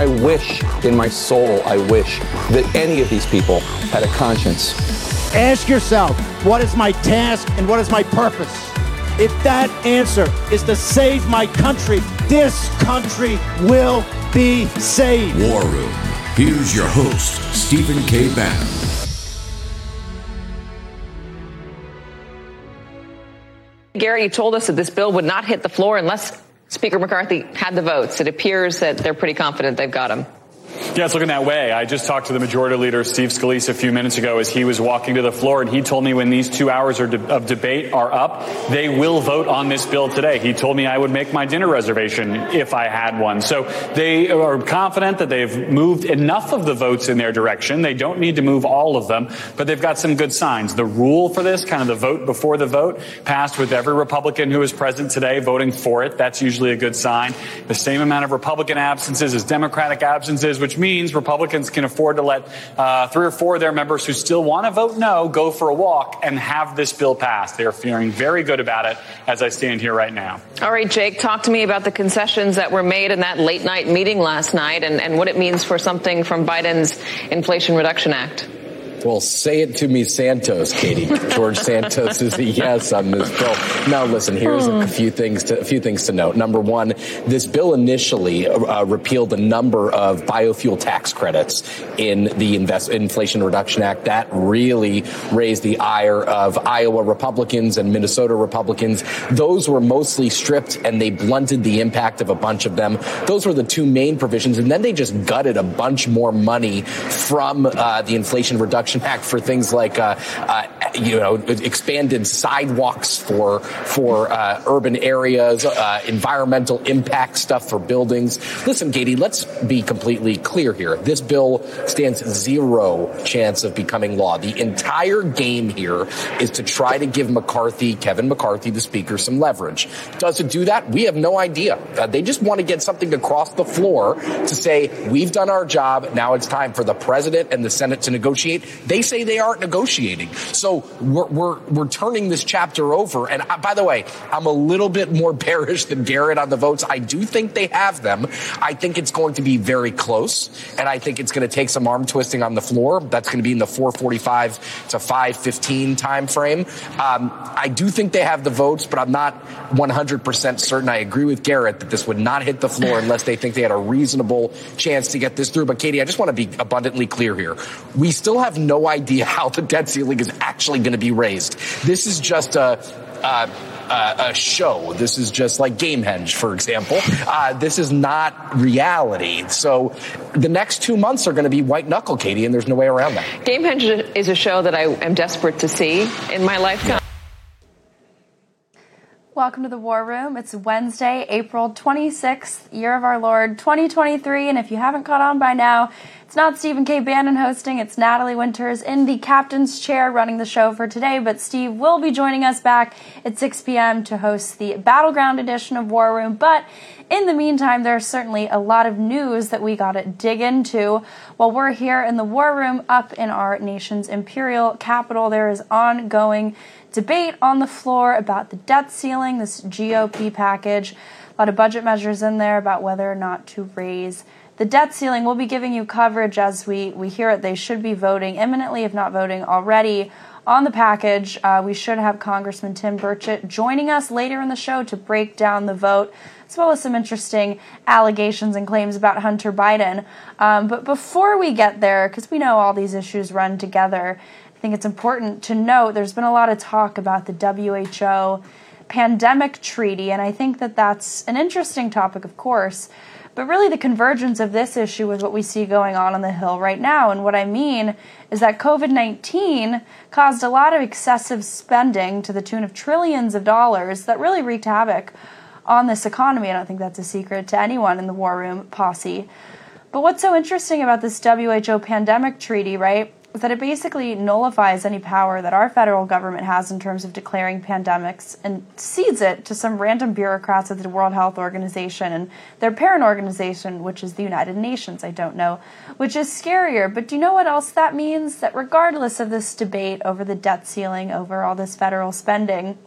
I wish in my soul, I wish that any of these people had a conscience. Ask yourself, what is my task and what is my purpose? If that answer is to save my country, this country will be saved. War Room. Here's your host, Stephen K. Bannon. Gary, you told us that this bill would not hit the floor unless Speaker McCarthy had the votes. It appears that they're pretty confident they've got him. Yeah, it's looking that way. I just talked to the Majority Leader, Steve Scalise, a few minutes ago as he was walking to the floor, and he told me when these 2 hours of debate are up, they will vote on this bill today. He told me I would make my dinner reservation if I had one. So they are confident that they've moved enough of the votes in their direction. They don't need to move all of them, but they've got some good signs. The rule for this, kind of the vote before the vote, passed with every Republican who is present today voting for it. That's usually a good sign. The same amount of Republican absences as Democratic absences, which means Republicans can afford to let three or four of their members who still want to vote no go for a walk and have this bill passed. They are feeling very good about it as I stand here right now. All right, Jake, talk to me about the concessions that were made in that late night meeting last night and what it means for something from Biden's Inflation Reduction Act. Well, say it to me, Santos, Katie. George Santos is a yes on this bill. Now, listen, here's a few things to note. Number one, this bill initially repealed a number of biofuel tax credits in the Inflation Reduction Act. That really raised the ire of Iowa Republicans and Minnesota Republicans. Those were mostly stripped, and they blunted the impact of a bunch of them. Those were the two main provisions, and then they just gutted a bunch more money from the Inflation Reduction Act for things like, expanded sidewalks for urban areas, environmental impact stuff for buildings. Listen, Katie, let's be completely clear here. This bill stands zero chance of becoming law. The entire game here is to try to give Kevin McCarthy, the speaker, some leverage. Does it do that? We have no idea. They just want to get something across the floor to say, we've done our job. Now it's time for the president and the Senate to negotiate. They say they aren't negotiating. So we're turning this chapter over. And by the way, I'm a little bit more bearish than Garrett on the votes. I do think they have them. I think it's going to be very close. And I think it's going to take some arm twisting on the floor. That's going to be in the 445 to 515 time frame. I do think they have the votes, but I'm not 100% certain. I agree with Garrett that this would not hit the floor unless they think they had a reasonable chance to get this through. But Katie, I just want to be abundantly clear here. We still have no idea how the debt ceiling is actually going to be raised. This is just a show. This is just like Gamehenge, for example. This is not reality. So the next 2 months are going to be white knuckle, Katie, and there's no way around that. Gamehenge is a show that I am desperate to see in my lifetime. Welcome to the War Room. It's Wednesday, April 26th, year of our Lord, 2023. And if you haven't caught on by now, it's not Stephen K. Bannon hosting. It's Natalie Winters in the captain's chair running the show for today. But Steve will be joining us back at 6 p.m. to host the Battleground edition of War Room. But in the meantime, there's certainly a lot of news that we got to dig into. While we're here in the War Room up in our nation's imperial capital, there is ongoing debate on the floor about the debt ceiling, this GOP package. A lot of budget measures in there about whether or not to raise the debt ceiling. We'll be giving you coverage as we hear it. They should be voting imminently, if not voting already, on the package. We should have Congressman Tim Burchett joining us later in the show to break down the vote, as well as some interesting allegations and claims about Hunter Biden. But before we get there, because we know all these issues run together, I think it's important to note there's been a lot of talk about the WHO pandemic treaty, and I think that that's an interesting topic, of course, but really the convergence of this issue with what we see going on the Hill right now. And what I mean is that COVID-19 caused a lot of excessive spending to the tune of trillions of dollars that really wreaked havoc on this economy. I don't think that's a secret to anyone in the War Room posse. But what's so interesting about this WHO pandemic treaty, right? that it basically nullifies any power that our federal government has in terms of declaring pandemics and cedes it to some random bureaucrats at the World Health Organization and their parent organization, which is the United Nations, I don't know, which is scarier. But do you know what else that means? That regardless of this debate over the debt ceiling, over all this federal spending,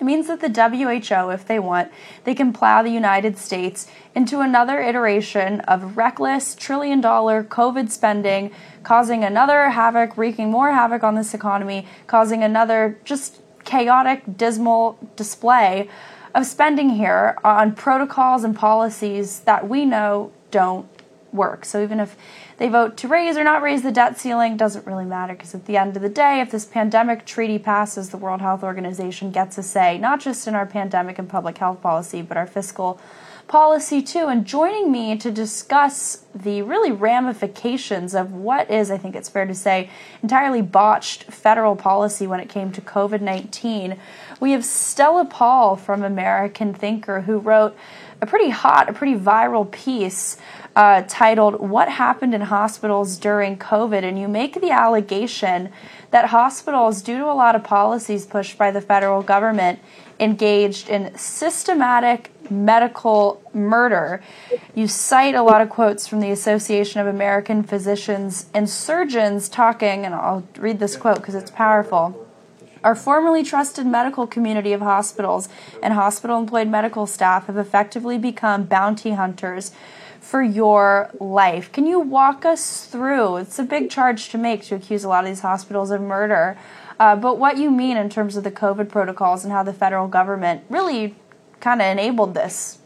it means that the WHO, if they want, they can plow the United States into another iteration of reckless $1 trillion COVID spending, causing another havoc, wreaking more havoc on this economy, causing another just chaotic, dismal display of spending here on protocols and policies that we know don't work. So even if they vote to raise or not raise the debt ceiling, doesn't really matter, because at the end of the day, if this pandemic treaty passes, the World Health Organization gets a say, not just in our pandemic and public health policy, but our fiscal policy too. And joining me to discuss the really ramifications of what is, I think it's fair to say, entirely botched federal policy when it came to COVID-19, we have Stella Paul from American Thinker, who wrote a pretty hot, a pretty viral piece titled "What Happened in Hospitals During COVID?" And you make the allegation that hospitals, due to a lot of policies pushed by the federal government, engaged in systematic medical murder. You cite a lot of quotes from the Association of American Physicians and Surgeons talking, and I'll read this quote because it's powerful. "Our formerly trusted medical community of hospitals and hospital-employed medical staff have effectively become bounty hunters for your life." Can you walk us through? It's a big charge to make to accuse a lot of these hospitals of murder, but what you mean in terms of the COVID protocols and how the federal government really kind of enabled this.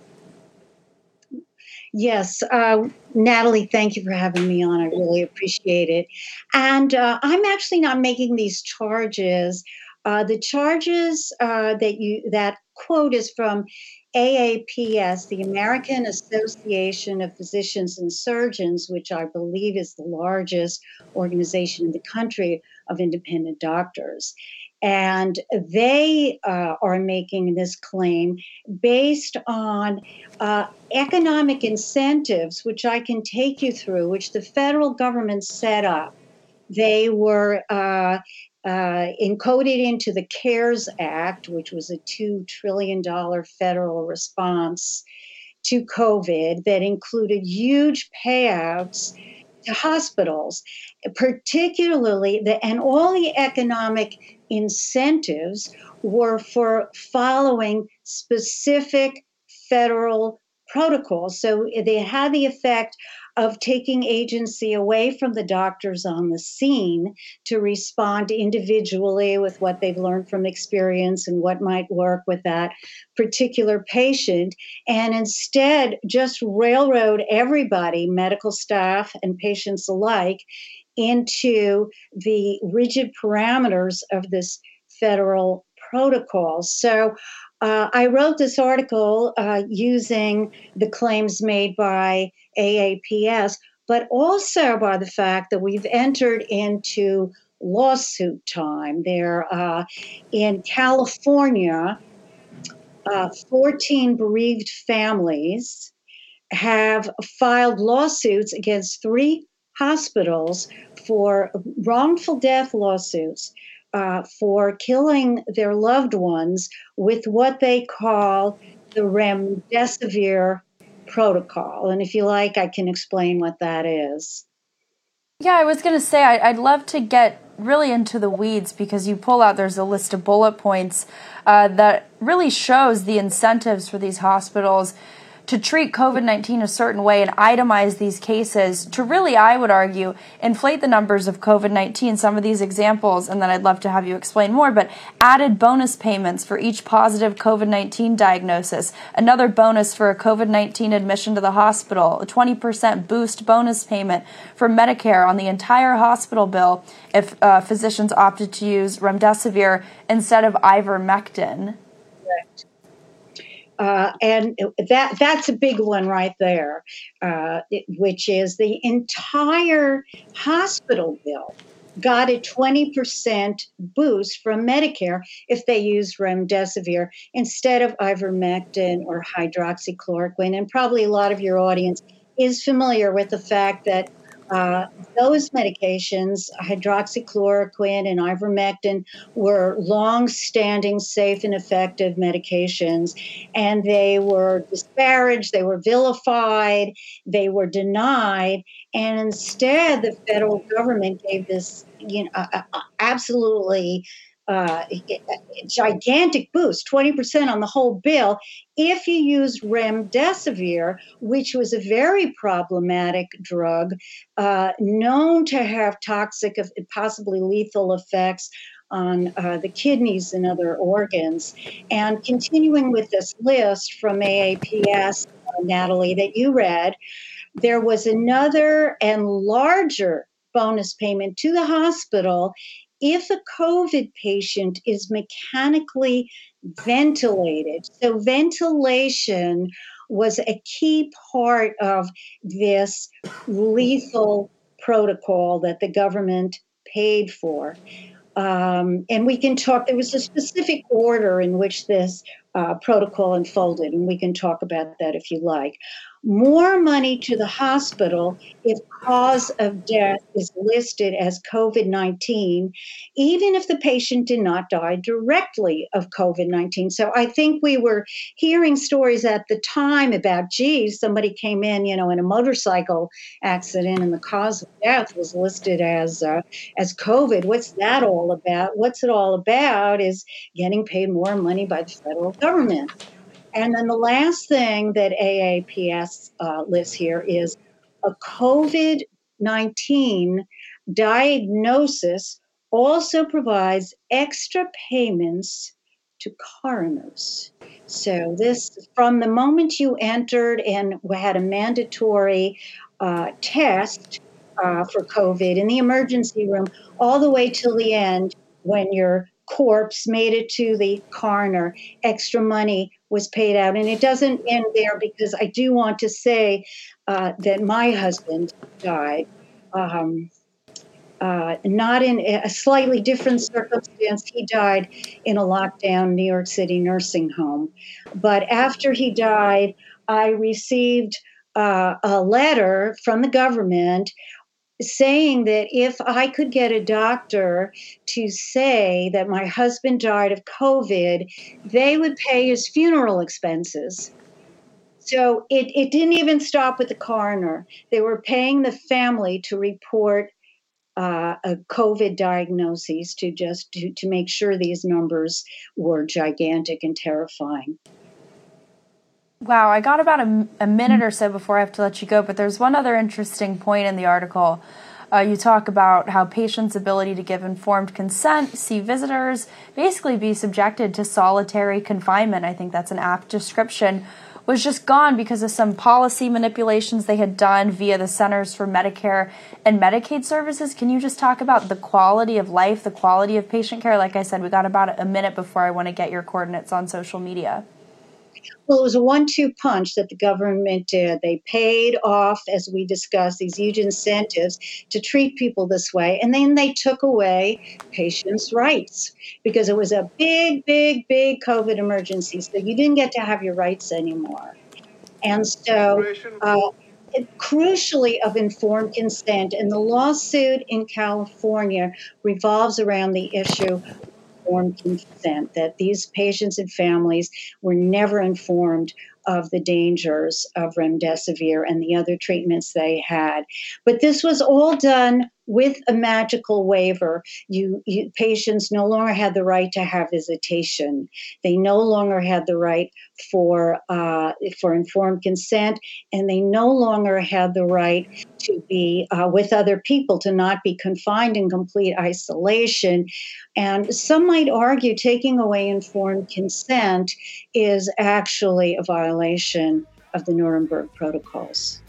Yes, Natalie, thank you for having me on. I really appreciate it. And I'm actually not making these charges. The charges that quote is from AAPS, the American Association of Physicians and Surgeons, which I believe is the largest organization in the country of independent doctors. And they are making this claim based on economic incentives, which I can take you through, which the federal government set up. They were encoded into the CARES Act, which was a $2 trillion federal response to COVID that included huge payouts to hospitals, particularly, and all the economic incentives were for following specific federal protocols. So they had the effect of taking agency away from the doctors on the scene to respond individually with what they've learned from experience and what might work with that particular patient, and instead just railroad everybody, medical staff and patients alike, into the rigid parameters of this federal protocol. So I wrote this article using the claims made by AAPS, but also by the fact that we've entered into lawsuit time. There in California, 14 bereaved families have filed lawsuits against 3 hospitals for wrongful death lawsuits for killing their loved ones with what they call the remdesivir protocol. And if you like, I can explain what that is. Yeah, I was going to say, I'd love to get really into the weeds, because you pull out, there's a list of bullet points that really shows the incentives for these hospitals to treat COVID-19 a certain way and itemize these cases to really, I would argue, inflate the numbers of COVID-19, some of these examples, and then I'd love to have you explain more, but added bonus payments for each positive COVID-19 diagnosis, another bonus for a COVID-19 admission to the hospital, a 20% boost bonus payment for Medicare on the entire hospital bill if physicians opted to use remdesivir instead of ivermectin. Correct. And that's a big one right there, which is the entire hospital bill got a 20% boost from Medicare if they used remdesivir instead of ivermectin or hydroxychloroquine. And probably a lot of your audience is familiar with the fact that Those medications, hydroxychloroquine and ivermectin, were long-standing, safe and effective medications, and they were disparaged, they were vilified, they were denied, and instead the federal government gave this, absolutely gigantic boost, 20% on the whole bill, if you use remdesivir, which was a very problematic drug, known to have toxic, possibly lethal effects on the kidneys and other organs. And continuing with this list from AAPS, Natalie, that you read, there was another and larger bonus payment to the hospital if a COVID patient is mechanically ventilated. So ventilation was a key part of this lethal protocol that the government paid for. And we can talk, there was a specific order in which this protocol unfolded, and we can talk about that if you like. More money to the hospital if cause of death is listed as COVID-19, even if the patient did not die directly of COVID-19. So I think we were hearing stories at the time about, geez, somebody came in, in a motorcycle accident and the cause of death was listed as COVID. What's that all about? What's it all about is getting paid more money by the federal government. And then the last thing that AAPS lists here is a COVID-19 diagnosis also provides extra payments to coroners. So this, from the moment you entered and had a mandatory test for COVID in the emergency room, all the way till the end when your corpse made it to the coroner, extra money was paid out. And it doesn't end there, because I do want to say that my husband died, not in a slightly different circumstance. He died in a lockdown New York City nursing home. But after he died, I received a letter from the government saying that if I could get a doctor to say that my husband died of COVID, they would pay his funeral expenses. So it didn't even stop with the coroner. They were paying the family to report a COVID diagnoses to make sure these numbers were gigantic and terrifying. Wow, I got about a minute or so before I have to let you go, but there's one other interesting point in the article. You talk about how patients' ability to give informed consent, see visitors, basically be subjected to solitary confinement, I think that's an apt description, was just gone because of some policy manipulations they had done via the Centers for Medicare and Medicaid Services. Can you just talk about the quality of life, the quality of patient care? Like I said, we got about a minute before I want to get your coordinates on social media. Well, it was a one-two punch that the government did. They paid off, as we discussed, these huge incentives to treat people this way. And then they took away patients' rights because it was a big, big, big COVID emergency. So you didn't get to have your rights anymore. And so crucially of informed consent. And the lawsuit in California revolves around the issue informed consent, that these patients and families were never informed of the dangers of remdesivir and the other treatments they had. But this was all done with a magical waiver. Patients no longer had the right to have visitation. They no longer had the right for informed consent, and they no longer had the right to be with other people, to not be confined in complete isolation. And some might argue taking away informed consent is actually a violation of the Nuremberg Protocols.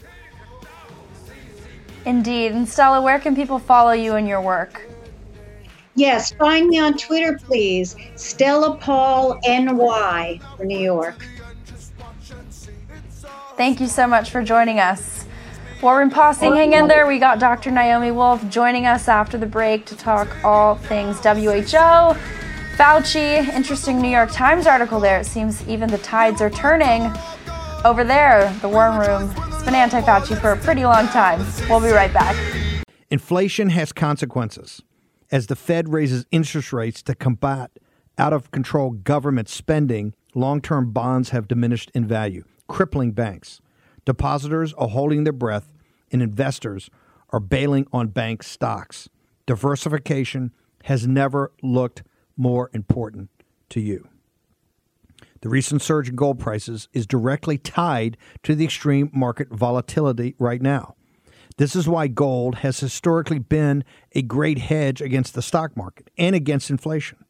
Indeed. And Stella, where can people follow you and your work? Yes, find me on Twitter, please. Stella Paul NY for New York. Thank you so much for joining us. Warren Possing, hang in there. We got Dr. Naomi Wolf joining us after the break to talk all things WHO, Fauci, interesting New York Times article there. It seems even the tides are turning over there, the War Room. been anti-Fauci for a pretty long time. We'll be right back. Inflation has consequences as the Fed raises interest rates to combat out-of-control government spending. Long-term bonds have diminished in value, crippling banks. Depositors are holding their breath, and investors are bailing on bank stocks. Diversification has never looked more important to you. The recent surge in gold prices is directly tied to the extreme market volatility right now. This is why gold has historically been a great hedge against the stock market and against inflation.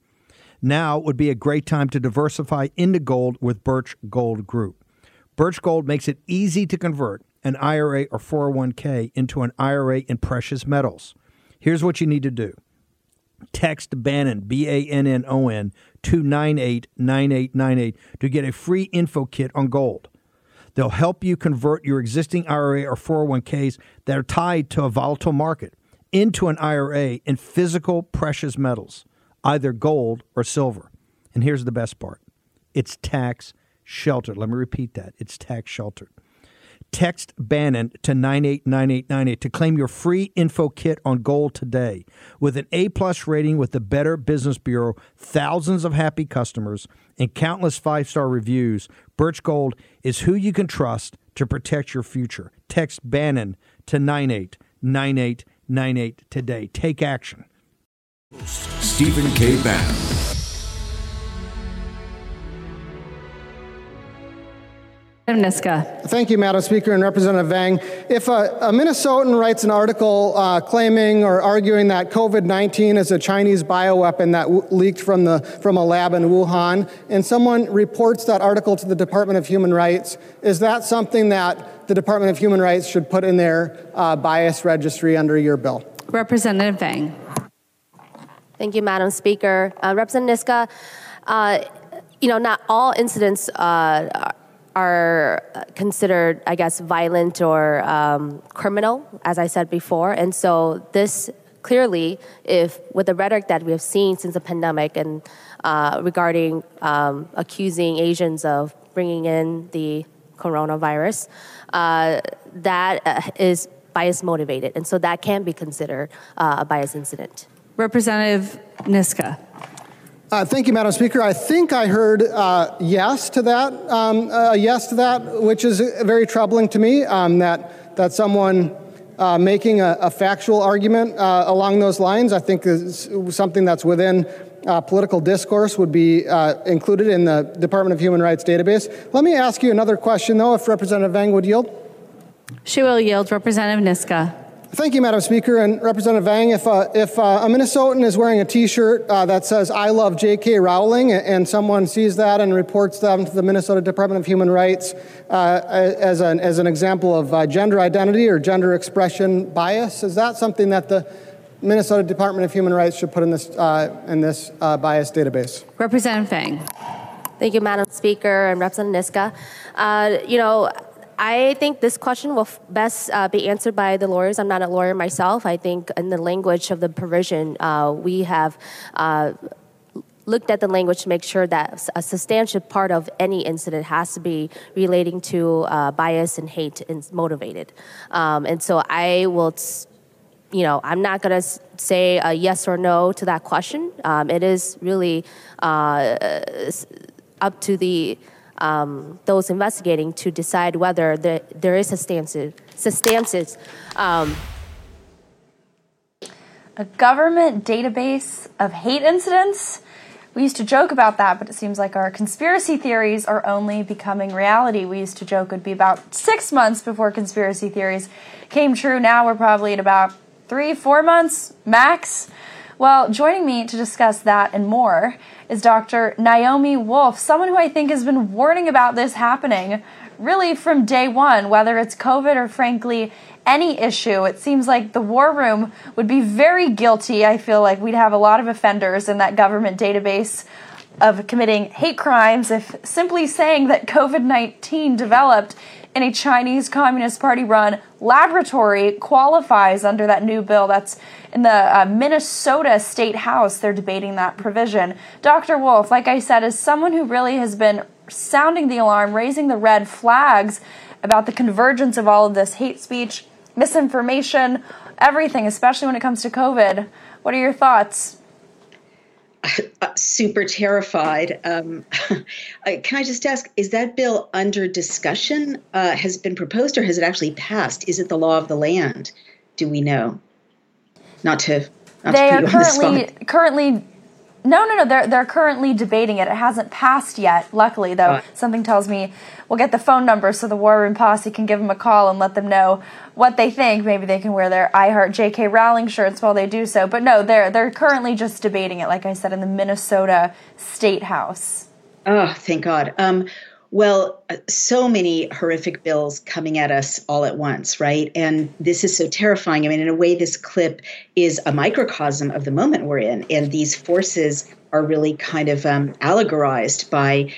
Now would be a great time to diversify into gold with Birch Gold Group. Birch Gold makes it easy to convert an IRA or 401k into an IRA in precious metals. Here's what you need to do. Text Bannon, B-A-N-N-O-N, to 989898 to get a free info kit on gold. They'll help you convert your existing IRA or 401ks that are tied to a volatile market into an IRA in physical precious metals, either gold or silver. And here's the best part. It's tax sheltered. Let me repeat that. It's tax sheltered. Text Bannon to 989898 to claim your free info kit on gold today. With an A-plus rating with the Better Business Bureau, thousands of happy customers, and countless five-star reviews, Birch Gold is who you can trust to protect your future. Text Bannon to 989898 today. Take action. Stephen K. Bannon. Thank you, Madam Speaker and Representative Vang. If a Minnesotan writes an article claiming or arguing that COVID-19 is a Chinese bioweapon that leaked from a lab in Wuhan, and someone reports that article to the Department of Human Rights, is that something that the Department of Human Rights should put in their bias registry under your bill? Representative Vang. Thank you, Madam Speaker. Representative Niska, not all incidents are considered, I guess, violent or criminal, as I said before. And so this clearly, with the rhetoric that we have seen since the pandemic and regarding accusing Asians of bringing in the coronavirus, that is bias motivated. And so that can be considered a bias incident. Representative Niska. Thank you, Madam Speaker. I think I heard yes to that, which is very troubling to me, that someone making a factual argument along those lines, I think is something that's within political discourse would be included in the Department of Human Rights database. Let me ask you another question, though, if Representative Vang would yield. She will yield. Representative Niska. Thank you, Madam Speaker and Representative Vang. If a Minnesotan is wearing a T-shirt that says "I love J.K. Rowling" and someone sees that and reports them to the Minnesota Department of Human Rights as an example of gender identity or gender expression bias, is that something that the Minnesota Department of Human Rights should put in this bias database? Representative Vang. Thank you, Madam Speaker and Representative Niska. I think this question will best be answered by the lawyers. I'm not a lawyer myself. I think in the language of the provision, we have looked at the language to make sure that a substantial part of any incident has to be relating to bias and hate and motivated. And so I will... I'm not going to say a yes or no to that question. It is really up to the... those investigating to decide whether there is substances. A government database of hate incidents? We used to joke about that, but it seems like our conspiracy theories are only becoming reality. We used to joke it would be about 6 months before conspiracy theories came true. Now we're probably at about 3-4 months max. Well, joining me to discuss that and more is Dr. Naomi Wolf, someone who I think has been warning about this happening really from day one, whether it's COVID or frankly any issue. It seems like the war room would be very guilty. I feel like we'd have a lot of offenders in that government database of committing hate crimes if simply saying that COVID-19 developed in a Chinese Communist Party-run laboratory qualifies under that new bill that's in the Minnesota State House. They're debating that provision. Dr. Wolf, like I said, is someone who really has been sounding the alarm, raising the red flags about the convergence of all of this hate speech, misinformation, everything, especially when it comes to COVID. What are your thoughts? Super terrified. Can I just ask, is that bill under discussion, has been proposed, or has it actually passed? Is it the law of the land? Do we know? Not to put you on the spot. They are currently No. They're currently debating it. It hasn't passed yet. Luckily, though, something tells me we'll get the phone number so the War Room Posse can give them a call and let them know what they think. Maybe they can wear their I Heart J.K. Rowling shirts while they do so. But no, they're currently just debating it, like I said, in the Minnesota State House. Oh, thank God. Well, so many horrific bills coming at us all at once, right? And this is so terrifying. I mean, in a way, this clip is a microcosm of the moment we're in. And these forces are really kind of allegorized by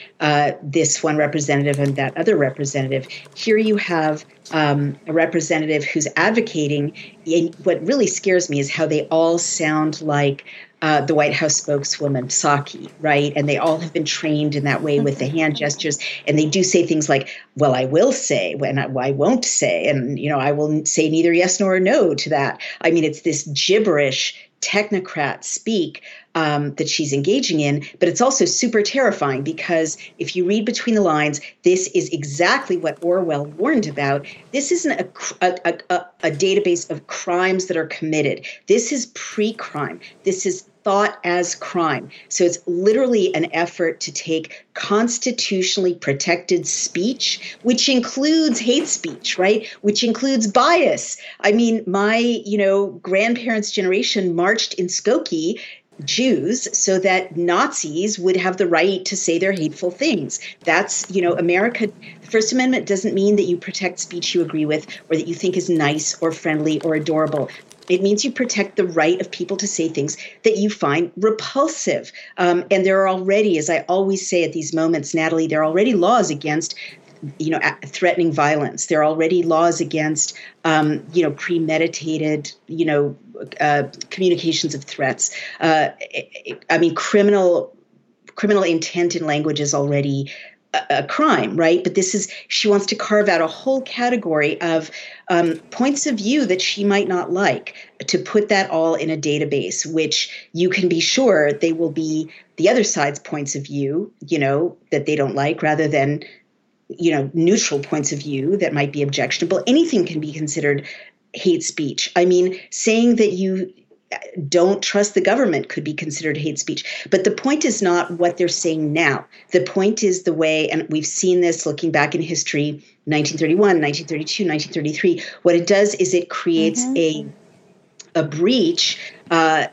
this one representative and that other representative. Here you have a representative who's advocating. And what really scares me is how they all sound like the White House spokeswoman, Psaki, right? And they all have been trained in that way with the hand gestures. And they do say things like, well, I will say, when I won't say. And, you know, I will say neither yes nor no to that. I mean, it's this gibberish technocrat speak that she's engaging in. But it's also super terrifying, because if you read between the lines, this is exactly what Orwell warned about. This isn't a database of crimes that are committed. This is pre-crime. This is thought as crime. So it's literally an effort to take constitutionally protected speech, which includes hate speech, right? Which includes bias. I mean, my, grandparents' generation marched in Skokie, Jews, so that Nazis would have the right to say their hateful things. That's, America, the First Amendment doesn't mean that you protect speech you agree with or that you think is nice or friendly or adorable. It means you protect the right of people to say things that you find repulsive. And there are already, as I always say at these moments, Natalie, there are already laws against, threatening violence. There are already laws against, premeditated, communications of threats. Criminal intent in language is already a crime, right? But she wants to carve out a whole category of points of view that she might not like, to put that all in a database, which you can be sure they will be the other side's points of view, that they don't like, rather than, neutral points of view that might be objectionable. Anything can be considered hate speech. I mean, saying that you don't trust the government could be considered hate speech. But the point is not what they're saying now. The point is the way, and we've seen this looking back in history, 1931, 1932, 1933, what it does is it creates a breach.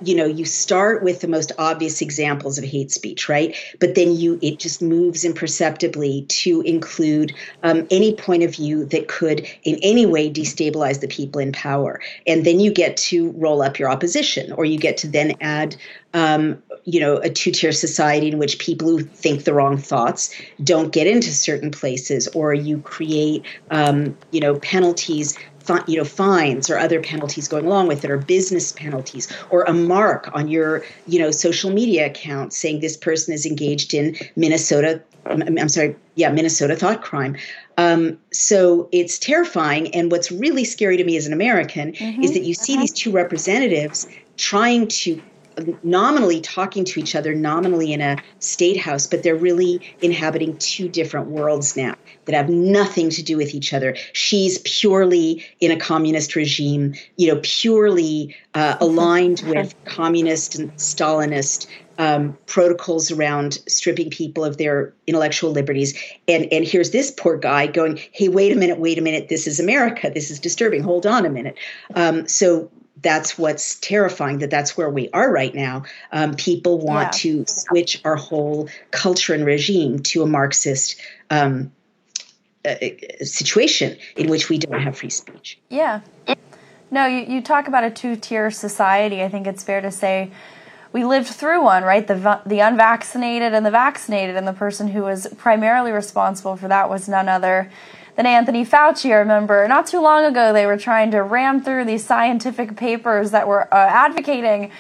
You start with the most obvious examples of hate speech, right? But then it just moves imperceptibly to include any point of view that could in any way destabilize the people in power. And then you get to roll up your opposition, or you get to then add, a two-tier society in which people who think the wrong thoughts don't get into certain places, or you create, penalties, fines or other penalties going along with it, or business penalties, or a mark on your, social media account saying this person is engaged in Minnesota thought crime. So it's terrifying. And what's really scary to me as an American is that you see these two representatives trying to nominally talking to each other, nominally in a state house, but they're really inhabiting two different worlds now that have nothing to do with each other. She's purely in a communist regime, purely aligned with communist and Stalinist protocols around stripping people of their intellectual liberties. And here's this poor guy going, hey, wait a minute, this is America. This is disturbing. Hold on a minute. So that's what's terrifying, that's where we are right now. People want to switch our whole culture and regime to a Marxist situation in which we don't have free speech. Yeah. No, you talk about a two-tier society. I think it's fair to say we lived through one, right? The unvaccinated and the vaccinated, and the person who was primarily responsible for that was none other than Anthony Fauci. I remember not too long ago, they were trying to ram through these scientific papers that were advocating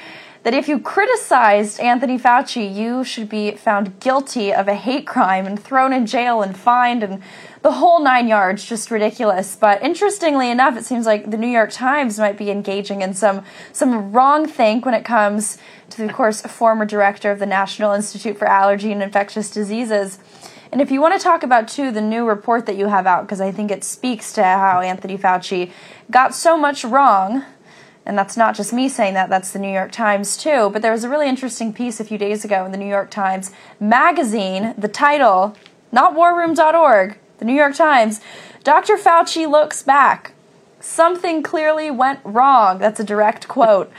that if you criticized Anthony Fauci, you should be found guilty of a hate crime and thrown in jail and fined and the whole 9 yards, just ridiculous. But interestingly enough, it seems like the New York Times might be engaging in some wrong think when it comes to, of course, former director of the National Institute for Allergy and Infectious Diseases. And if you want to talk about, too, the new report that you have out, because I think it speaks to how Anthony Fauci got so much wrong, and that's not just me saying that, that's the New York Times, too, but there was a really interesting piece a few days ago in the New York Times magazine, the title, not warroom.org, the New York Times, Dr. Fauci looks back. Something clearly went wrong. That's a direct quote.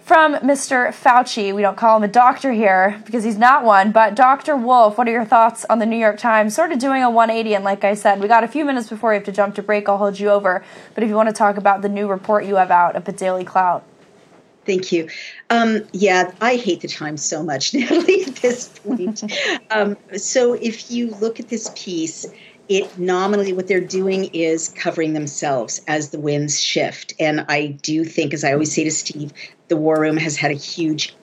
From Mr. Fauci, we don't call him a doctor here because he's not one, but Dr. Wolf, what are your thoughts on the New York Times? Sort of doing a 180, and like I said, we got a few minutes before we have to jump to break. I'll hold you over. But if you want to talk about the new report you have out up at Daily Clout. Thank you. Yeah, I hate the Times so much, Natalie, at this point. So if you look at this piece, it nominally, what they're doing is covering themselves as the winds shift. And I do think, as I always say to Steve, the War Room has had a huge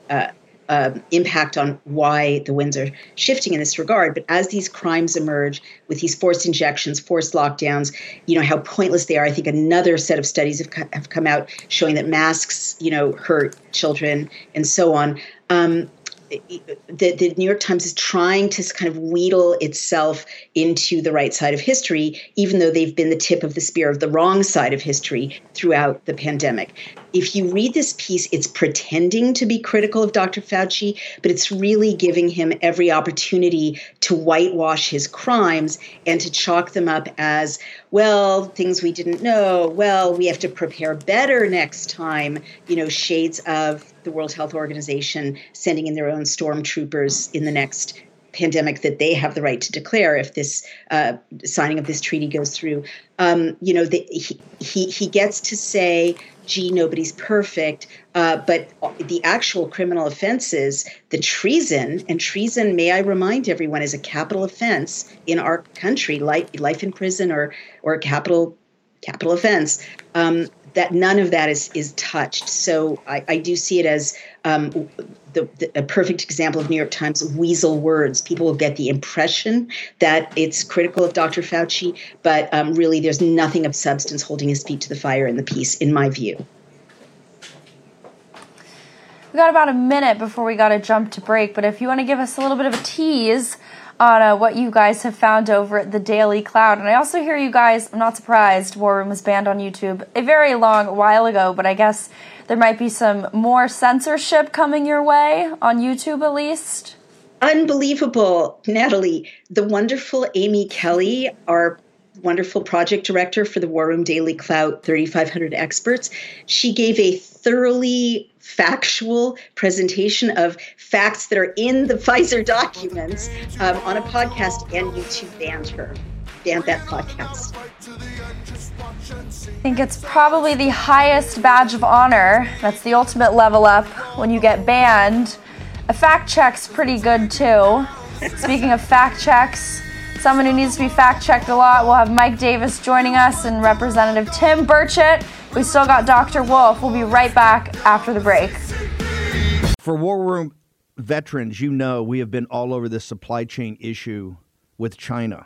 impact on why the winds are shifting in this regard. But as these crimes emerge with these forced injections, forced lockdowns, you know, how pointless they are. I think another set of studies have come out showing that masks, you know, hurt children and so on. The New York Times is trying to kind of wheedle itself into the right side of history, even though they've been the tip of the spear of the wrong side of history throughout the pandemic. If you read this piece, it's pretending to be critical of Dr. Fauci, but it's really giving him every opportunity to whitewash his crimes and to chalk them up as, well, things we didn't know, well, we have to prepare better next time, you know, shades of the World Health Organization sending in their own stormtroopers in the next pandemic that they have the right to declare if this signing of this treaty goes through. You know, he gets to say, gee, nobody's perfect. But the actual criminal offenses, the treason, and treason, may I remind everyone, is a capital offense in our country, life in prison or capital offense. That none of that is touched. So I do see it as a perfect example of New York Times weasel words. People will get the impression that it's critical of Dr. Fauci, but really there's nothing of substance holding his feet to the fire in the piece, in my view. We got about a minute before we got to jump to break, but if you want to give us a little bit of a tease on what you guys have found over at the Daily Clout. And I also hear you guys, I'm not surprised, War Room was banned on YouTube a very long while ago, but I guess there might be some more censorship coming your way, on YouTube at least. Unbelievable, Natalie. The wonderful Amy Kelly, our wonderful project director for the War Room Daily Clout 3,500 Experts, she gave a thoroughly factual presentation of facts that are in the Pfizer documents on a podcast, and YouTube banned that podcast. I think it's probably the highest badge of honor. That's the ultimate level up when you get banned. A fact check's pretty good too. Speaking of fact checks, someone who needs to be fact-checked a lot. We'll have Mike Davis joining us and Representative Tim Burchett. We still got Dr. Wolf. We'll be right back after the break. For War Room veterans, you know we have been all over this supply chain issue with China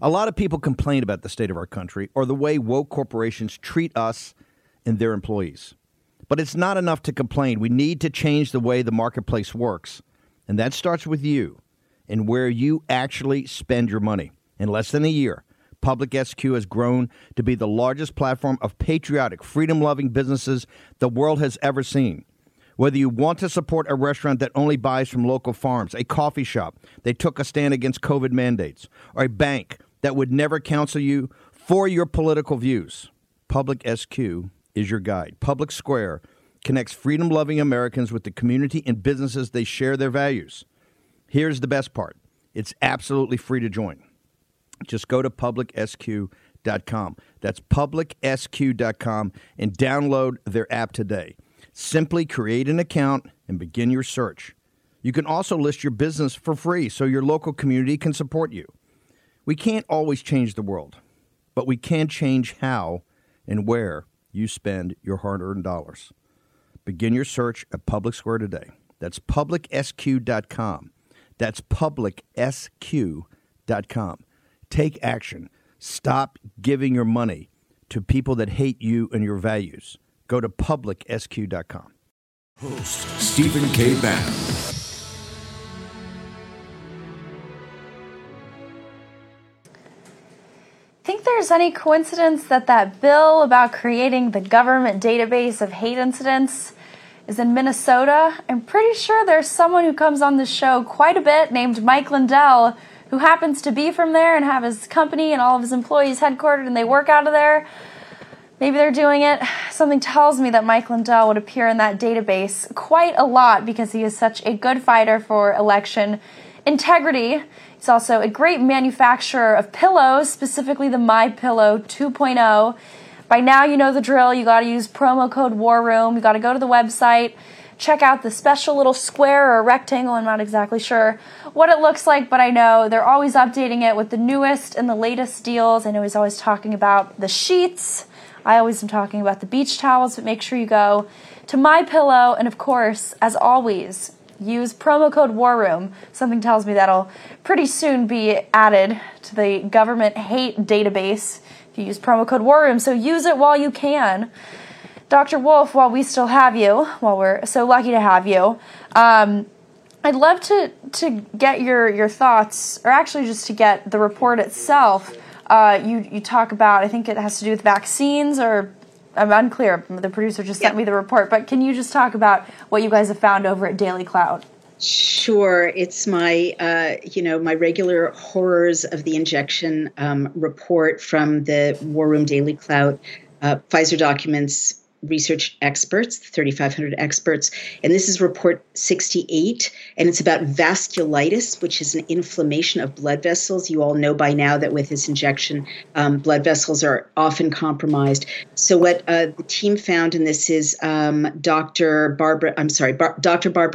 A lot of people complain about the state of our country or the way woke corporations treat us and their employees. But it's not enough to complain. We need to change the way the marketplace works. And that starts with you and where you actually spend your money. In less than a year, PublicSQ has grown to be the largest platform of patriotic, freedom-loving businesses the world has ever seen. Whether you want to support a restaurant that only buys from local farms, a coffee shop that took a stand against COVID mandates, or a bank that would never counsel you for your political views, PublicSQ is your guide. Public Square connects freedom-loving Americans with the community and businesses they share their values. Here's the best part. It's absolutely free to join. Just go to PublicSQ.com. That's PublicSQ.com and download their app today. Simply create an account and begin your search. You can also list your business for free so your local community can support you. We can't always change the world, but we can change how and where you spend your hard-earned dollars. Begin your search at Public Square today. That's PublicSQ.com. That's PublicSQ.com. Take action. Stop giving your money to people that hate you and your values. Go to PublicSQ.com. Host Stephen K. Bannon. Think there's any coincidence that bill about creating the government database of hate incidents is in Minnesota? I'm pretty sure there's someone who comes on the show quite a bit named Mike Lindell who happens to be from there and have his company and all of his employees headquartered and they work out of there. Maybe they're doing it. Something tells me that Mike Lindell would appear in that database quite a lot because he is such a good fighter for election integrity. He's also a great manufacturer of pillows, specifically the MyPillow 2.0. By now you know the drill. You got to use promo code WARROOM. You got to go to the website. Check out the special little square or rectangle, I'm not exactly sure what it looks like, but I know they're always updating it with the newest and the latest deals. I know he's always talking about the sheets. I always am talking about the beach towels, but make sure you go to MyPillow, and of course, as always, use promo code WARROOM. Something tells me that'll pretty soon be added to the government hate database if you use promo code WARROOM, so use it while you can. Dr. Wolf, while we still have you, while we're so lucky to have you, I'd love to get your thoughts, or actually just to get the report itself. You talk about, I think it has to do with vaccines, or I'm unclear. The producer just sent me the report, but can you just talk about what you guys have found over at Daily Clout? Sure. It's my, my regular horrors of the injection report from the War Room Daily Clout. Pfizer documents research experts, 3,500 experts, and this is report 68, and it's about vasculitis, which is an inflammation of blood vessels. You all know by now that with this injection, blood vessels are often compromised. So what the team found, and this is Dr. Barbara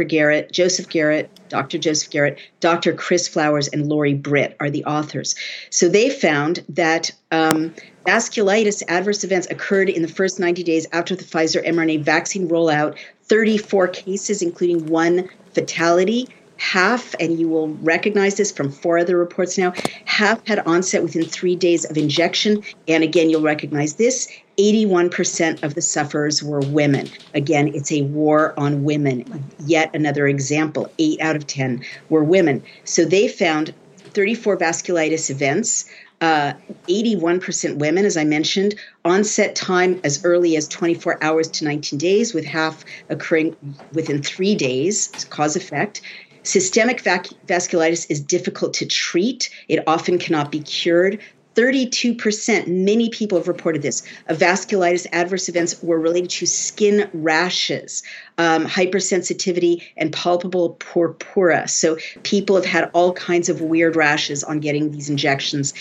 Garrett, Joseph Garrett, Dr. Joseph Garrett, Dr. Chris Flowers, and Lori Britt are the authors. So they found that vasculitis adverse events occurred in the first 90 days after the Pfizer mRNA vaccine rollout, 34 cases, including one fatality. Half, and you will recognize this from 4 other reports now, half had onset within 3 days of injection. And again, you'll recognize this. 81% of the sufferers were women. Again, it's a war on women. Yet another example, 8 out of 10 were women. So they found 34 vasculitis events, 81% women, as I mentioned, onset time as early as 24 hours to 19 days, with half occurring within 3 days, cause effect. Systemic vasculitis is difficult to treat. It often cannot be cured. 32%, many people have reported this, of vasculitis adverse events were related to skin rashes, hypersensitivity, and palpable purpura. So people have had all kinds of weird rashes on getting these injections.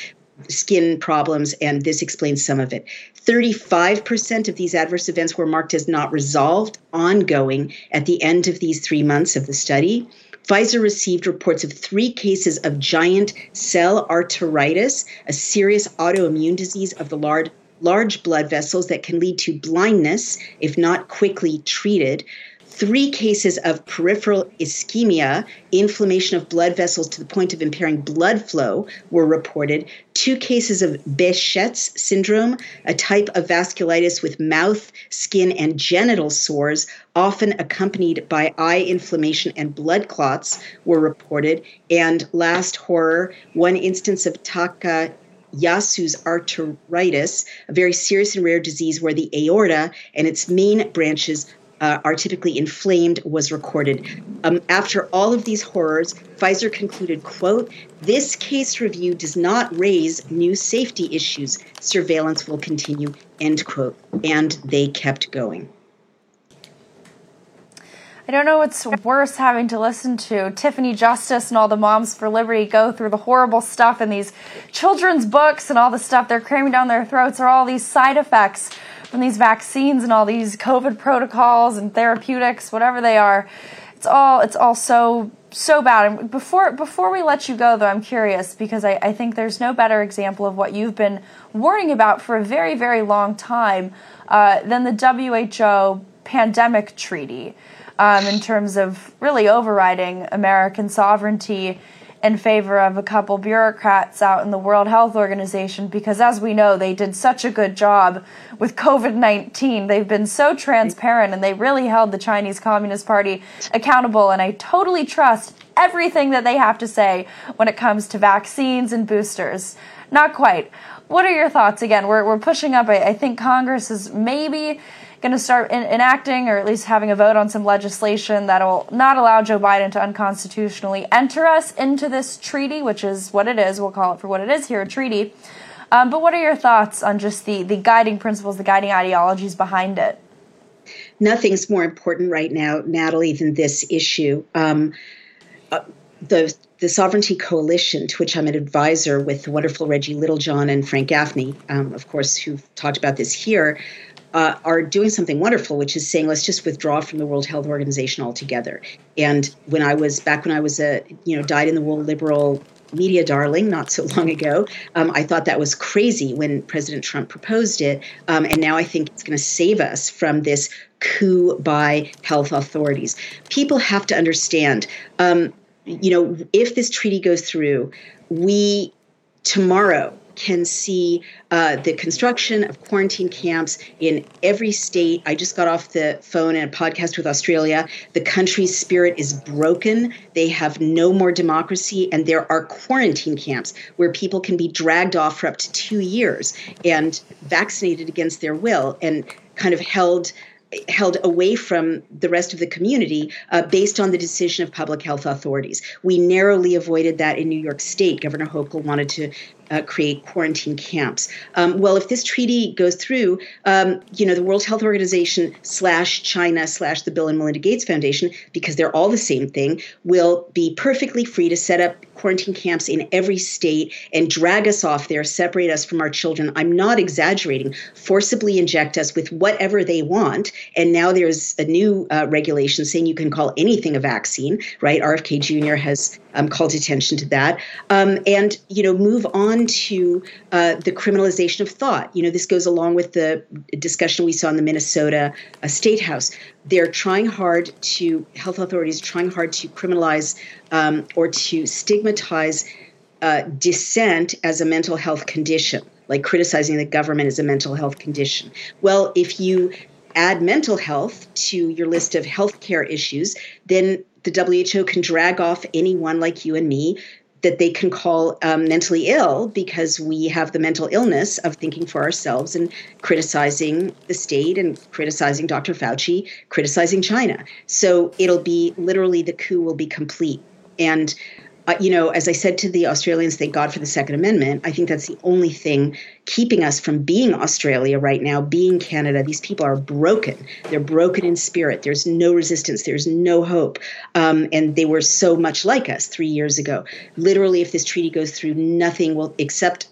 skin problems, and this explains some of it. 35% of these adverse events were marked as not resolved, ongoing, at the end of these 3 months of the study. Pfizer received reports of 3 cases of giant cell arteritis, a serious autoimmune disease of the large blood vessels that can lead to blindness if not quickly treated. 3 cases of peripheral ischemia, inflammation of blood vessels to the point of impairing blood flow, were reported. 2 cases of Behçet's syndrome, a type of vasculitis with mouth, skin, and genital sores, often accompanied by eye inflammation and blood clots, were reported. And last horror, 1 instance of Takayasu's arteritis, a very serious and rare disease where the aorta and its main branches are typically inflamed, was recorded. After all of these horrors, Pfizer concluded, quote, "This case review does not raise new safety issues. Surveillance will continue," end quote. And they kept going. I don't know what's worse, having to listen to Tiffany Justice and all the Moms for Liberty go through the horrible stuff in these children's books and all the stuff they're cramming down their throats, or all these side effects from these vaccines and all these COVID protocols and therapeutics, whatever they are. It's all so bad. And before we let you go, though, I'm curious, because I think there's no better example of what you've been worrying about for a very, very long time than the WHO pandemic treaty, in terms of really overriding American sovereignty in favor of a couple bureaucrats out in the World Health Organization, because, as we know, they did such a good job with COVID-19. They've been so transparent, and they really held the Chinese Communist Party accountable, and I totally trust everything that they have to say when it comes to vaccines and boosters. Not quite. What are your thoughts? Again, we're pushing up. I think Congress is maybe going to start enacting, or at least having a vote on, some legislation that will not allow Joe Biden to unconstitutionally enter us into this treaty, which is what it is. We'll call it for what it is here, a treaty. But what are your thoughts on just the guiding principles, the guiding ideologies behind it? Nothing's more important right now, Natalie, than this issue. The Sovereignty Coalition, to which I'm an advisor with the wonderful Reggie Littlejohn and Frank Gaffney, of course, who've talked about this here, are doing something wonderful, which is saying, let's just withdraw from the World Health Organization altogether. And when I was dyed in the wool liberal media darling not so long ago, I thought that was crazy when President Trump proposed it. And now I think it's going to save us from this coup by health authorities. People have to understand, if this treaty goes through, we tomorrow can see the construction of quarantine camps in every state. I just got off the phone in a podcast with Australia. The country's spirit is broken. They have no more democracy, and there are quarantine camps where people can be dragged off for up to 2 years and vaccinated against their will and kind of held away from the rest of the community based on the decision of public health authorities. We narrowly avoided that in New York State. Governor Hochul wanted to create quarantine camps. Well, if this treaty goes through, the World Health Organization /China /the Bill and Melinda Gates Foundation, because they're all the same thing, will be perfectly free to set up quarantine camps in every state and drag us off there, separate us from our children. I'm not exaggerating, forcibly inject us with whatever they want. And now there's a new regulation saying you can call anything a vaccine, right? RFK Jr. has called attention to that. And move on to the criminalization of thought. This goes along with the discussion we saw in the Minnesota State House. They're health authorities trying hard to criminalize or to stigmatize dissent as a mental health condition, like criticizing the government as a mental health condition. Well, if you add mental health to your list of healthcare issues, then the WHO can drag off anyone like you and me that they can call mentally ill, because we have the mental illness of thinking for ourselves and criticizing the state and criticizing Dr. Fauci, criticizing China. So it'll be literally, the coup will be complete. And, as I said to the Australians, thank God for the Second Amendment. I think that's the only thing keeping us from being Australia right now, being Canada. These people are broken. They're broken in spirit. There's no resistance. There's no hope. And they were so much like us 3 years ago. Literally, if this treaty goes through, nothing will, except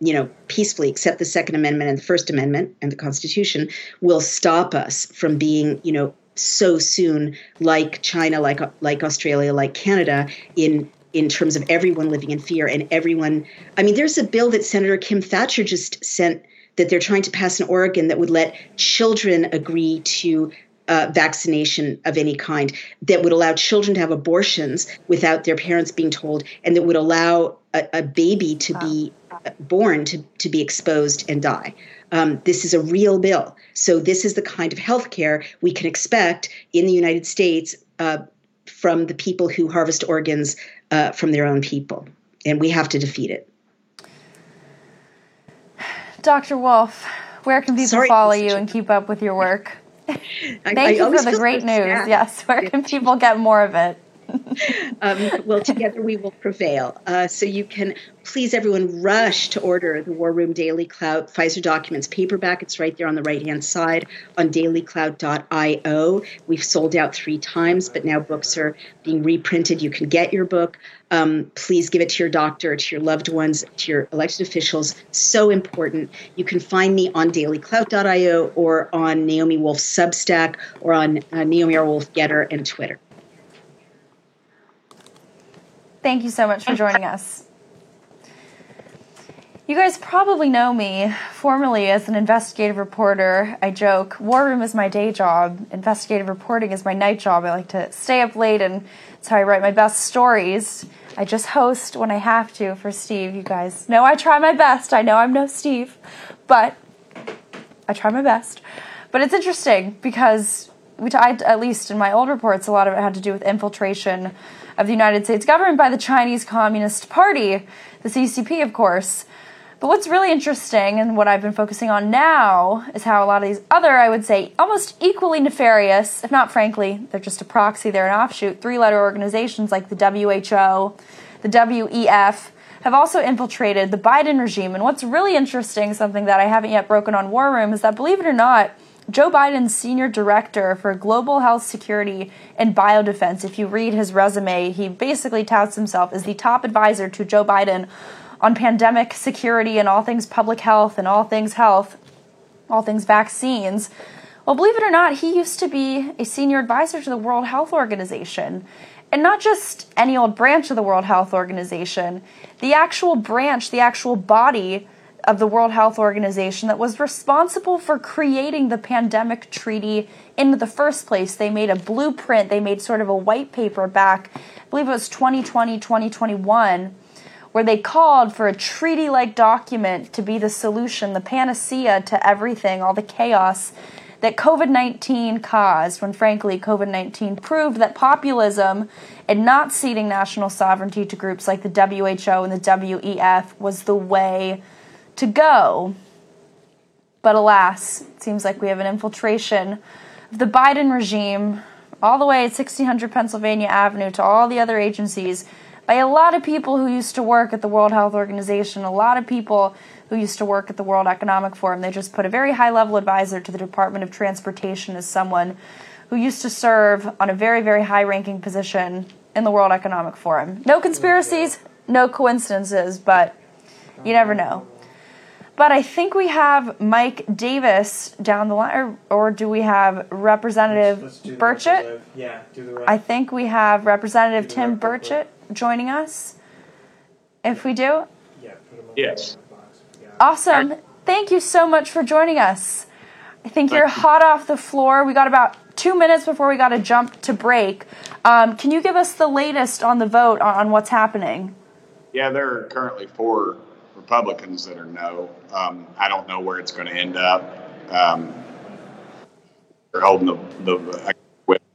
you know, peacefully accept the Second Amendment and the First Amendment and the Constitution will stop us from being, you know, so soon like China, like Australia, like Canada in terms of everyone living in fear and everyone. I mean, there's a bill that Senator Kim Thatcher just sent that they're trying to pass in Oregon that would let children agree to vaccination of any kind, that would allow children to have abortions without their parents being told, and that would allow a baby to be born to be exposed and die. This is a real bill. So this is the kind of health care we can expect in the United States from the people who harvest organs from their own people. And we have to defeat it. Dr. Wolf, where can people follow you and keep up with your work? Thank you for the great news. Yes, where can people get more of it? Well, together we will prevail. So you can, please, everyone, rush to order the War Room Daily Clout Pfizer Documents paperback. It's right there on the right-hand side on dailyclout.io. We've sold out 3 times, but now books are being reprinted. You can get your book. Please give it to your doctor, to your loved ones, to your elected officials. So important. You can find me on dailyclout.io or on Naomi Wolf Substack or on Naomi R. Wolf Getter and Twitter. Thank you so much for joining us. You guys probably know me formerly as an investigative reporter. I joke, War Room is my day job. Investigative reporting is my night job. I like to stay up late, and it's how I write my best stories. I just host when I have to for Steve. You guys know I try my best. I know I'm no Steve, but I try my best. But it's interesting because at least in my old reports, a lot of it had to do with infiltration of the United States government by the Chinese Communist Party, the CCP, of course. But what's really interesting and what I've been focusing on now is how a lot of these other, I would say, almost equally nefarious, if not frankly, they're just a proxy, they're an offshoot, 3-letter organizations like the WHO, the WEF, have also infiltrated the Biden regime. And what's really interesting, something that I haven't yet broken on War Room, is that, believe it or not, Joe Biden's senior director for global health security and biodefense, if you read his resume, he basically touts himself as the top advisor to Joe Biden on pandemic security and all things public health and all things health, all things vaccines. Well, believe it or not, he used to be a senior advisor to the World Health Organization. And not just any old branch of the World Health Organization, the actual branch, the actual body of the World Health Organization that was responsible for creating the pandemic treaty in the first place. They made a blueprint. They made sort of a white paper back, I believe it was 2020, 2021, where they called for a treaty-like document to be the solution, the panacea to everything, all the chaos that COVID-19 caused, when frankly COVID-19 proved that populism and not ceding national sovereignty to groups like the WHO and the WEF was the way to go. But alas, it seems like we have an infiltration of the Biden regime all the way at 1600 Pennsylvania Avenue to all the other agencies by a lot of people who used to work at the World Health Organization, a lot of people who used to work at the World Economic Forum. They just put a very high-level advisor to the Department of Transportation as someone who used to serve on a very, very high-ranking position in the World Economic Forum. No conspiracies, no coincidences, but you never know. But I think we have Mike Davis down the line, or do we have Representative Burchett? I think we have Representative Tim Burchett joining us. If we do? Yeah, put him on the box. Yeah. Awesome. Thank you so much for joining us. I think you're hot off the floor. We got about 2 minutes before we got to jump to break. Can you give us the latest on the vote on what's happening? Yeah, there are currently 4 Republicans that are no. I don't know where it's going to end up. They're holding the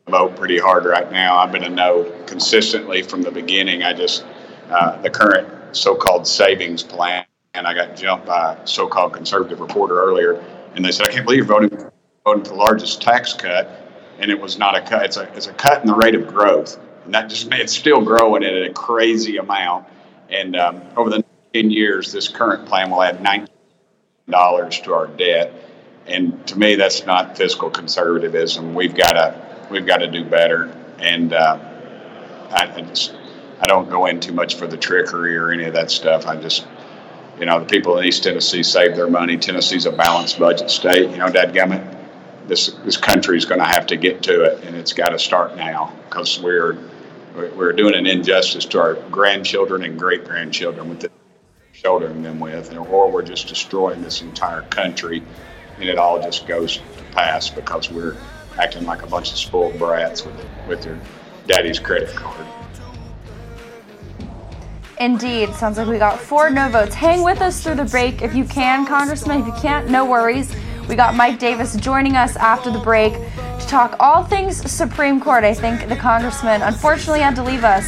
vote pretty hard right now. I've been a no consistently from the beginning. I just, the current so-called savings plan, and I got jumped by a so-called conservative reporter earlier, and they said, I can't believe you're voting for the largest tax cut, and it was not a cut. It's a cut in the rate of growth, and that just, it's still growing at a crazy amount, and over the 10 years, this current plan will add $19 to our debt, and to me, that's not fiscal conservatism. We've got to do better, and I don't go in too much for the trickery or any of that stuff. I just You know, the people in East Tennessee saved their money. Tennessee's a balanced budget state. You know, dadgummit, this country's going to have to get to it, and it's got to start now, because we're doing an injustice to our grandchildren and great-grandchildren with the shouldering them with, or we're just destroying this entire country, and it all just goes to pass because we're acting like a bunch of spoiled brats with their daddy's credit card. Indeed. Sounds like we got 4 no votes. Hang with us through the break if you can, Congressman. If you can't, no worries. We got Mike Davis joining us after the break to talk all things Supreme Court. I think the Congressman unfortunately had to leave us,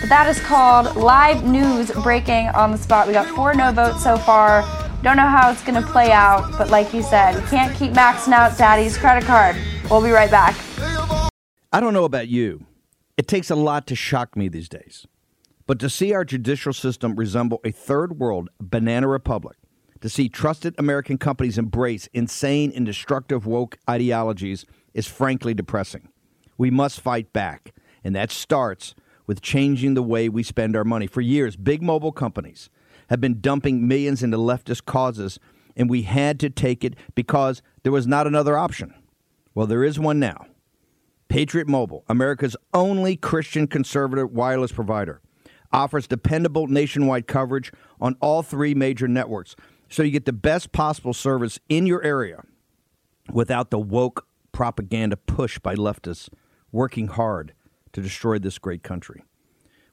but that is called live news breaking on the spot. We got 4 no votes so far. Don't know how it's going to play out, but like you said, we can't keep maxing out daddy's credit card. We'll be right back. I don't know about you. It takes a lot to shock me these days. But to see our judicial system resemble a third world banana republic, to see trusted American companies embrace insane and destructive woke ideologies is frankly depressing. We must fight back, and that starts with changing the way we spend our money. For years, big mobile companies have been dumping millions into leftist causes, and we had to take it because there was not another option. Well, there is one now. Patriot Mobile, America's only Christian conservative wireless provider, offers dependable nationwide coverage on all 3 major networks, so you get the best possible service in your area without the woke propaganda push by leftists working hard to destroy this great country.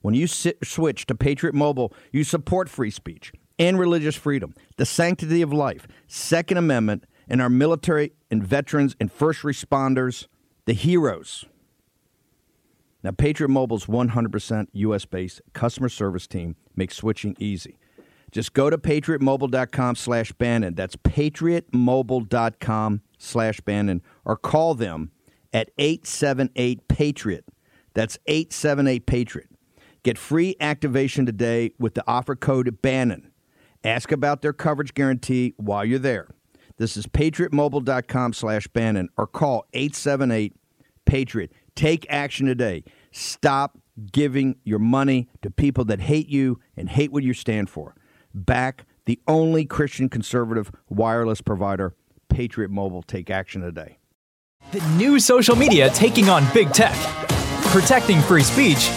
When you switch to Patriot Mobile, you support free speech and religious freedom, the sanctity of life, Second Amendment, and our military and veterans and first responders, the heroes. Now, Patriot Mobile's 100% U.S.-based customer service team makes switching easy. Just go to patriotmobile.com/Bannon. That's patriotmobile.com/Bannon. Or call them at 878-PATRIOT. That's 878-PATRIOT. Get free activation today with the offer code Bannon. Ask about their coverage guarantee while you're there. This is patriotmobile.com/Bannon. Or call 878-PATRIOT. Take action today. Stop giving your money to people that hate you and hate what you stand for. Back the only Christian conservative wireless provider, Patriot Mobile. Take action today. The new social media taking on big tech, protecting free speech,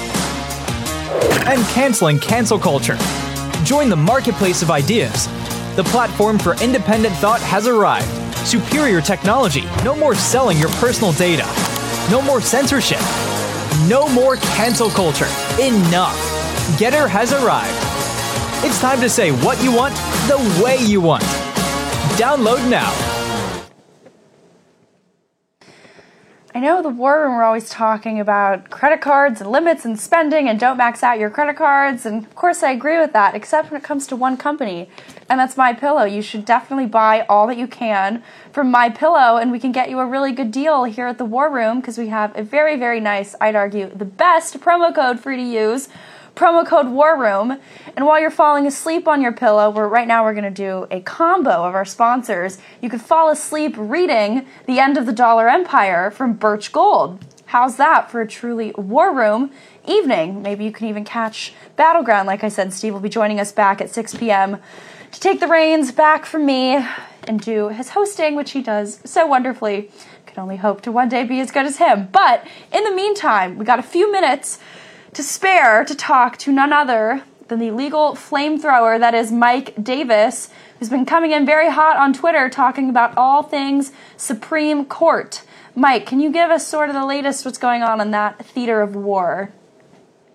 and canceling cancel culture. Join the marketplace of ideas. The platform for independent thought has arrived. Superior technology. No more selling your personal data. No more censorship. No more cancel culture. Enough. Getter has arrived. It's time to say what you want, the way you want. Download now. I know the war room, we're always talking about credit cards and limits and spending and don't max out your credit cards. And of course, I agree with that, except when it comes to one company. And that's MyPillow. You should definitely buy all that you can from MyPillow, and we can get you a really good deal here at the War Room because we have a very, very nice, I'd argue, the best promo code for you to use, promo code War Room. And while you're falling asleep on your pillow, right now we're going to do a combo of our sponsors. You could fall asleep reading The End of the Dollar Empire from Birch Gold. How's that for a truly War Room evening? Maybe you can even catch Battleground. Like I said, Steve will be joining us back at 6 p.m. to take the reins back from me and do his hosting, which he does so wonderfully. Can only hope to one day be as good as him. But in the meantime, we got a few minutes to spare to talk to none other than the legal flamethrower that is Mike Davis, who's been coming in very hot on Twitter talking about all things Supreme Court. Mike, can you give us sort of the latest what's going on in that theater of war?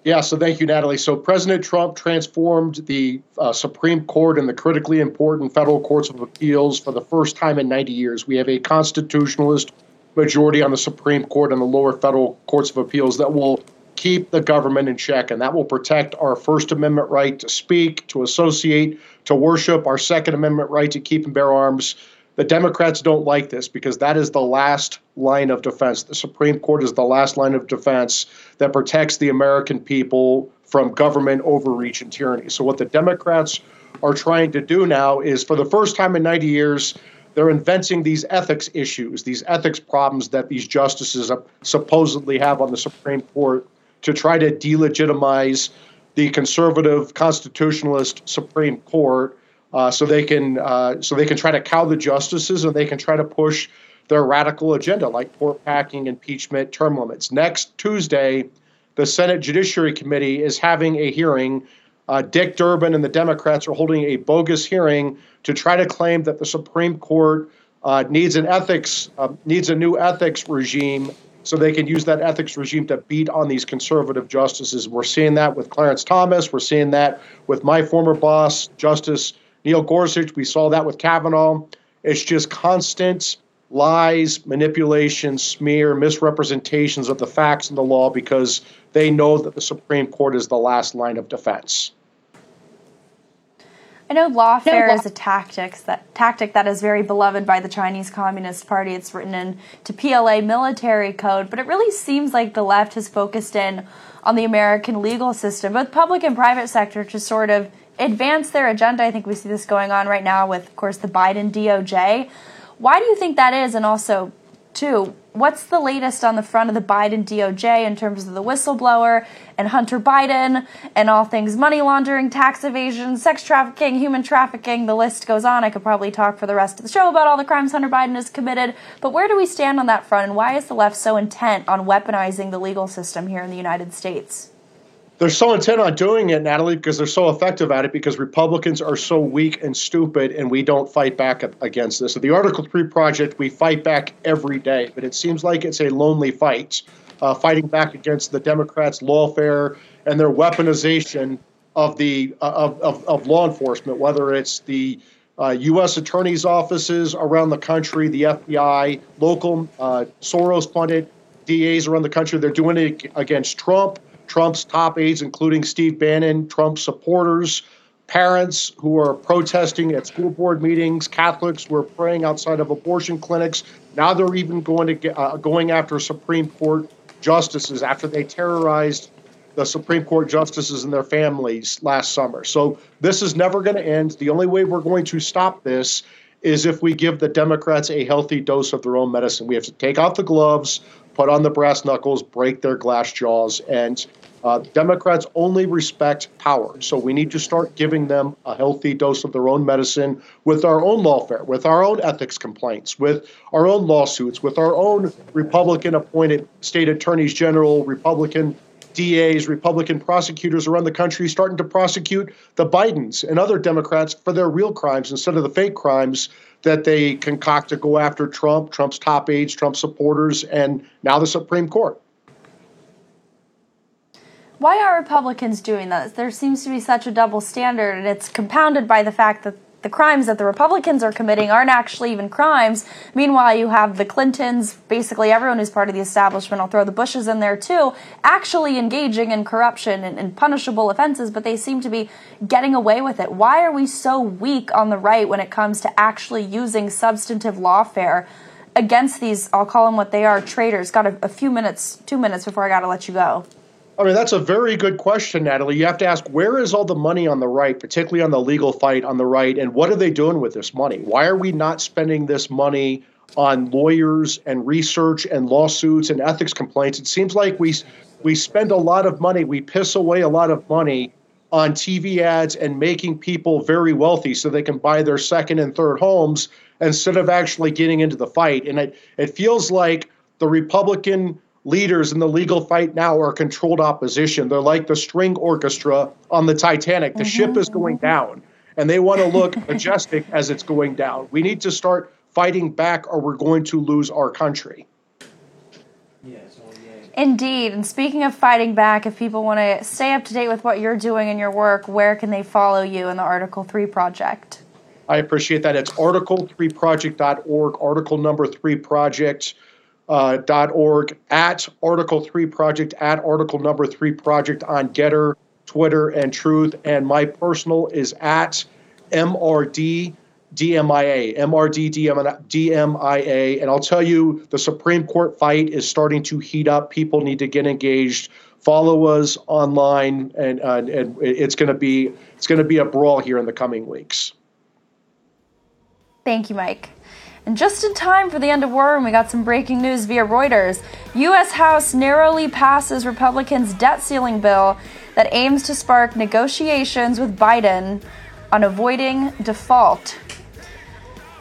Yeah, so thank you, Natalie. So President Trump transformed the Supreme Court and the critically important federal courts of appeals for the first time in 90 years. We have a constitutionalist majority on the Supreme Court and the lower federal courts of appeals that will keep the government in check, and that will protect our First Amendment right to speak, to associate, to worship, our Second Amendment right to keep and bear arms. The Democrats don't like this because that is the last line of defense. The Supreme Court is the last line of defense that protects the American people from government overreach and tyranny. So what the Democrats are trying to do now is, for the first time in 90 years, they're inventing these ethics issues, these ethics problems that these justices supposedly have on the Supreme Court to try to delegitimize the conservative constitutionalist Supreme Court so they can try to cow the justices, and they can try to push their radical agenda, like port packing, impeachment, term limits. Next Tuesday, the Senate Judiciary Committee is having a hearing. Dick Durbin and the Democrats are holding a bogus hearing to try to claim that the Supreme Court needs a new ethics regime so they can use that ethics regime to beat on these conservative justices. We're seeing that with Clarence Thomas. We're seeing that with my former boss, Justice Neil Gorsuch. We saw that with Kavanaugh. It's just constant lies, manipulation, smear, misrepresentations of the facts and the law, because they know that the Supreme Court is the last line of defense. I know lawfare is a tactic that is very beloved by the Chinese Communist Party. It's written into PLA military code, but it really seems like the left has focused in on the American legal system, both public and private sector, to sort of advance their agenda. I think we see this going on right now with, of course, the Biden DOJ. Why do you think that is? And also, too, what's the latest on the front of the Biden DOJ in terms of the whistleblower and Hunter Biden and all things money laundering, tax evasion, sex trafficking, human trafficking? The list goes on. I could probably talk for the rest of the show about all the crimes Hunter Biden has committed. But where do we stand on that front? And why is the left so intent on weaponizing the legal system here in the United States? They're so intent on doing it, Natalie, because they're so effective at it, because Republicans are so weak and stupid, and we don't fight back against this. So the Article 3 Project, we fight back every day, but it seems like it's a lonely fight, fighting back against the Democrats' lawfare and their weaponization of the of law enforcement, whether it's the U.S. attorneys' offices around the country, the FBI, local Soros-funded DAs around the country. They're doing it against Trump, Trump's top aides, including Steve Bannon, Trump supporters, parents who are protesting at school board meetings, Catholics who are praying outside of abortion clinics. Now they're even going to get, going after Supreme Court justices after they terrorized the Supreme Court justices and their families last summer. So this is never going to end. The only way we're going to stop this is if we give the Democrats a healthy dose of their own medicine. We have to take off the gloves, put on the brass knuckles, break their glass jaws, and Democrats only respect power. So we need to start giving them a healthy dose of their own medicine with our own lawfare, with our own ethics complaints, with our own lawsuits, with our own Republican-appointed state attorneys general, Republican DAs, Republican prosecutors around the country starting to prosecute the Bidens and other Democrats for their real crimes instead of the fake crimes that they concoct to go after Trump, Trump's top aides, Trump supporters, and now the Supreme Court. Why are Republicans doing this? There seems to be such a double standard, and it's compounded by the fact that the crimes that the Republicans are committing aren't actually even crimes. Meanwhile, you have the Clintons, basically everyone who's part of the establishment, I'll throw the Bushes in there too, actually engaging in corruption and punishable offenses, but they seem to be getting away with it. Why are we so weak on the right when it comes to actually using substantive lawfare against these, I'll call them what they are, traitors? Got a few minutes, 2 minutes before I got to let you go. I mean, that's a very good question, Natalie. You have to ask, where is all the money on the right, particularly on the legal fight on the right, and what are they doing with this money? Why are we not spending this money on lawyers and research and lawsuits and ethics complaints? It seems like we spend a lot of money, we piss away a lot of money on TV ads and making people very wealthy so they can buy their second and third homes instead of actually getting into the fight. And it feels like the Republican leaders in the legal fight now are controlled opposition. They're like the string orchestra on the Titanic. The ship is going down, and they want to look majestic as it's going down. We need to start fighting back, or we're going to lose our country. Indeed. And speaking of fighting back, if people want to stay up to date with what you're doing in your work, where can they follow you in the Article 3 Project? I appreciate that. It's article3project.org, article3project.org. At Article 3 Project, at Article Number 3 Project on Getter, Twitter, and Truth. And my personal is at MRDDMIA. And I'll tell you, the Supreme Court fight is starting to heat up. People need to get engaged. Follow us online, and it's going to be a brawl here in the coming weeks. Thank you, Mike. And just in time for the end of War Room, we got some breaking news via Reuters. U.S. House narrowly passes Republicans' debt ceiling bill that aims to spark negotiations with Biden on avoiding default.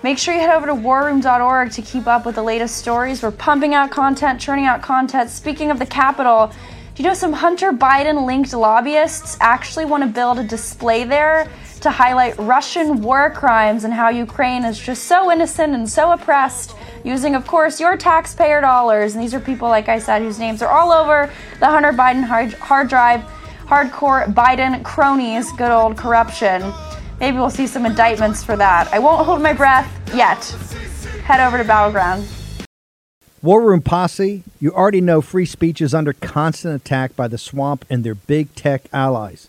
Make sure you head over to warroom.org to keep up with the latest stories. We're pumping out content, churning out content. Speaking of the Capitol, do you know some Hunter Biden-linked lobbyists actually want to build a display there to highlight Russian war crimes and how Ukraine is just so innocent and so oppressed, using, of course, your taxpayer dollars. And these are people, like I said, whose names are all over the Hunter Biden hard drive, hardcore Biden cronies, good old corruption. Maybe we'll see some indictments for that. I won't hold my breath yet. Head over to Battleground. War Room Posse, you already know free speech is under constant attack by the swamp and their big tech allies.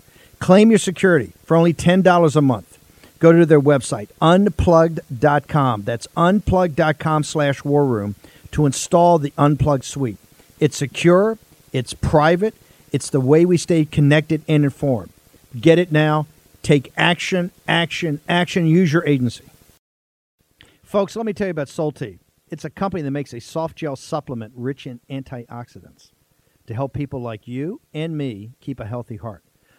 Claim your security for only $10 a month. Go to their website, unplugged.com. That's unplugged.com/warroom to install the Unplugged suite. It's secure, it's private, it's the way we stay connected and informed. Get it now. Take action, action, action. Use your agency. Folks, let me tell you about Solti. It's a company that makes a soft gel supplement rich in antioxidants to help people like you and me keep a healthy heart.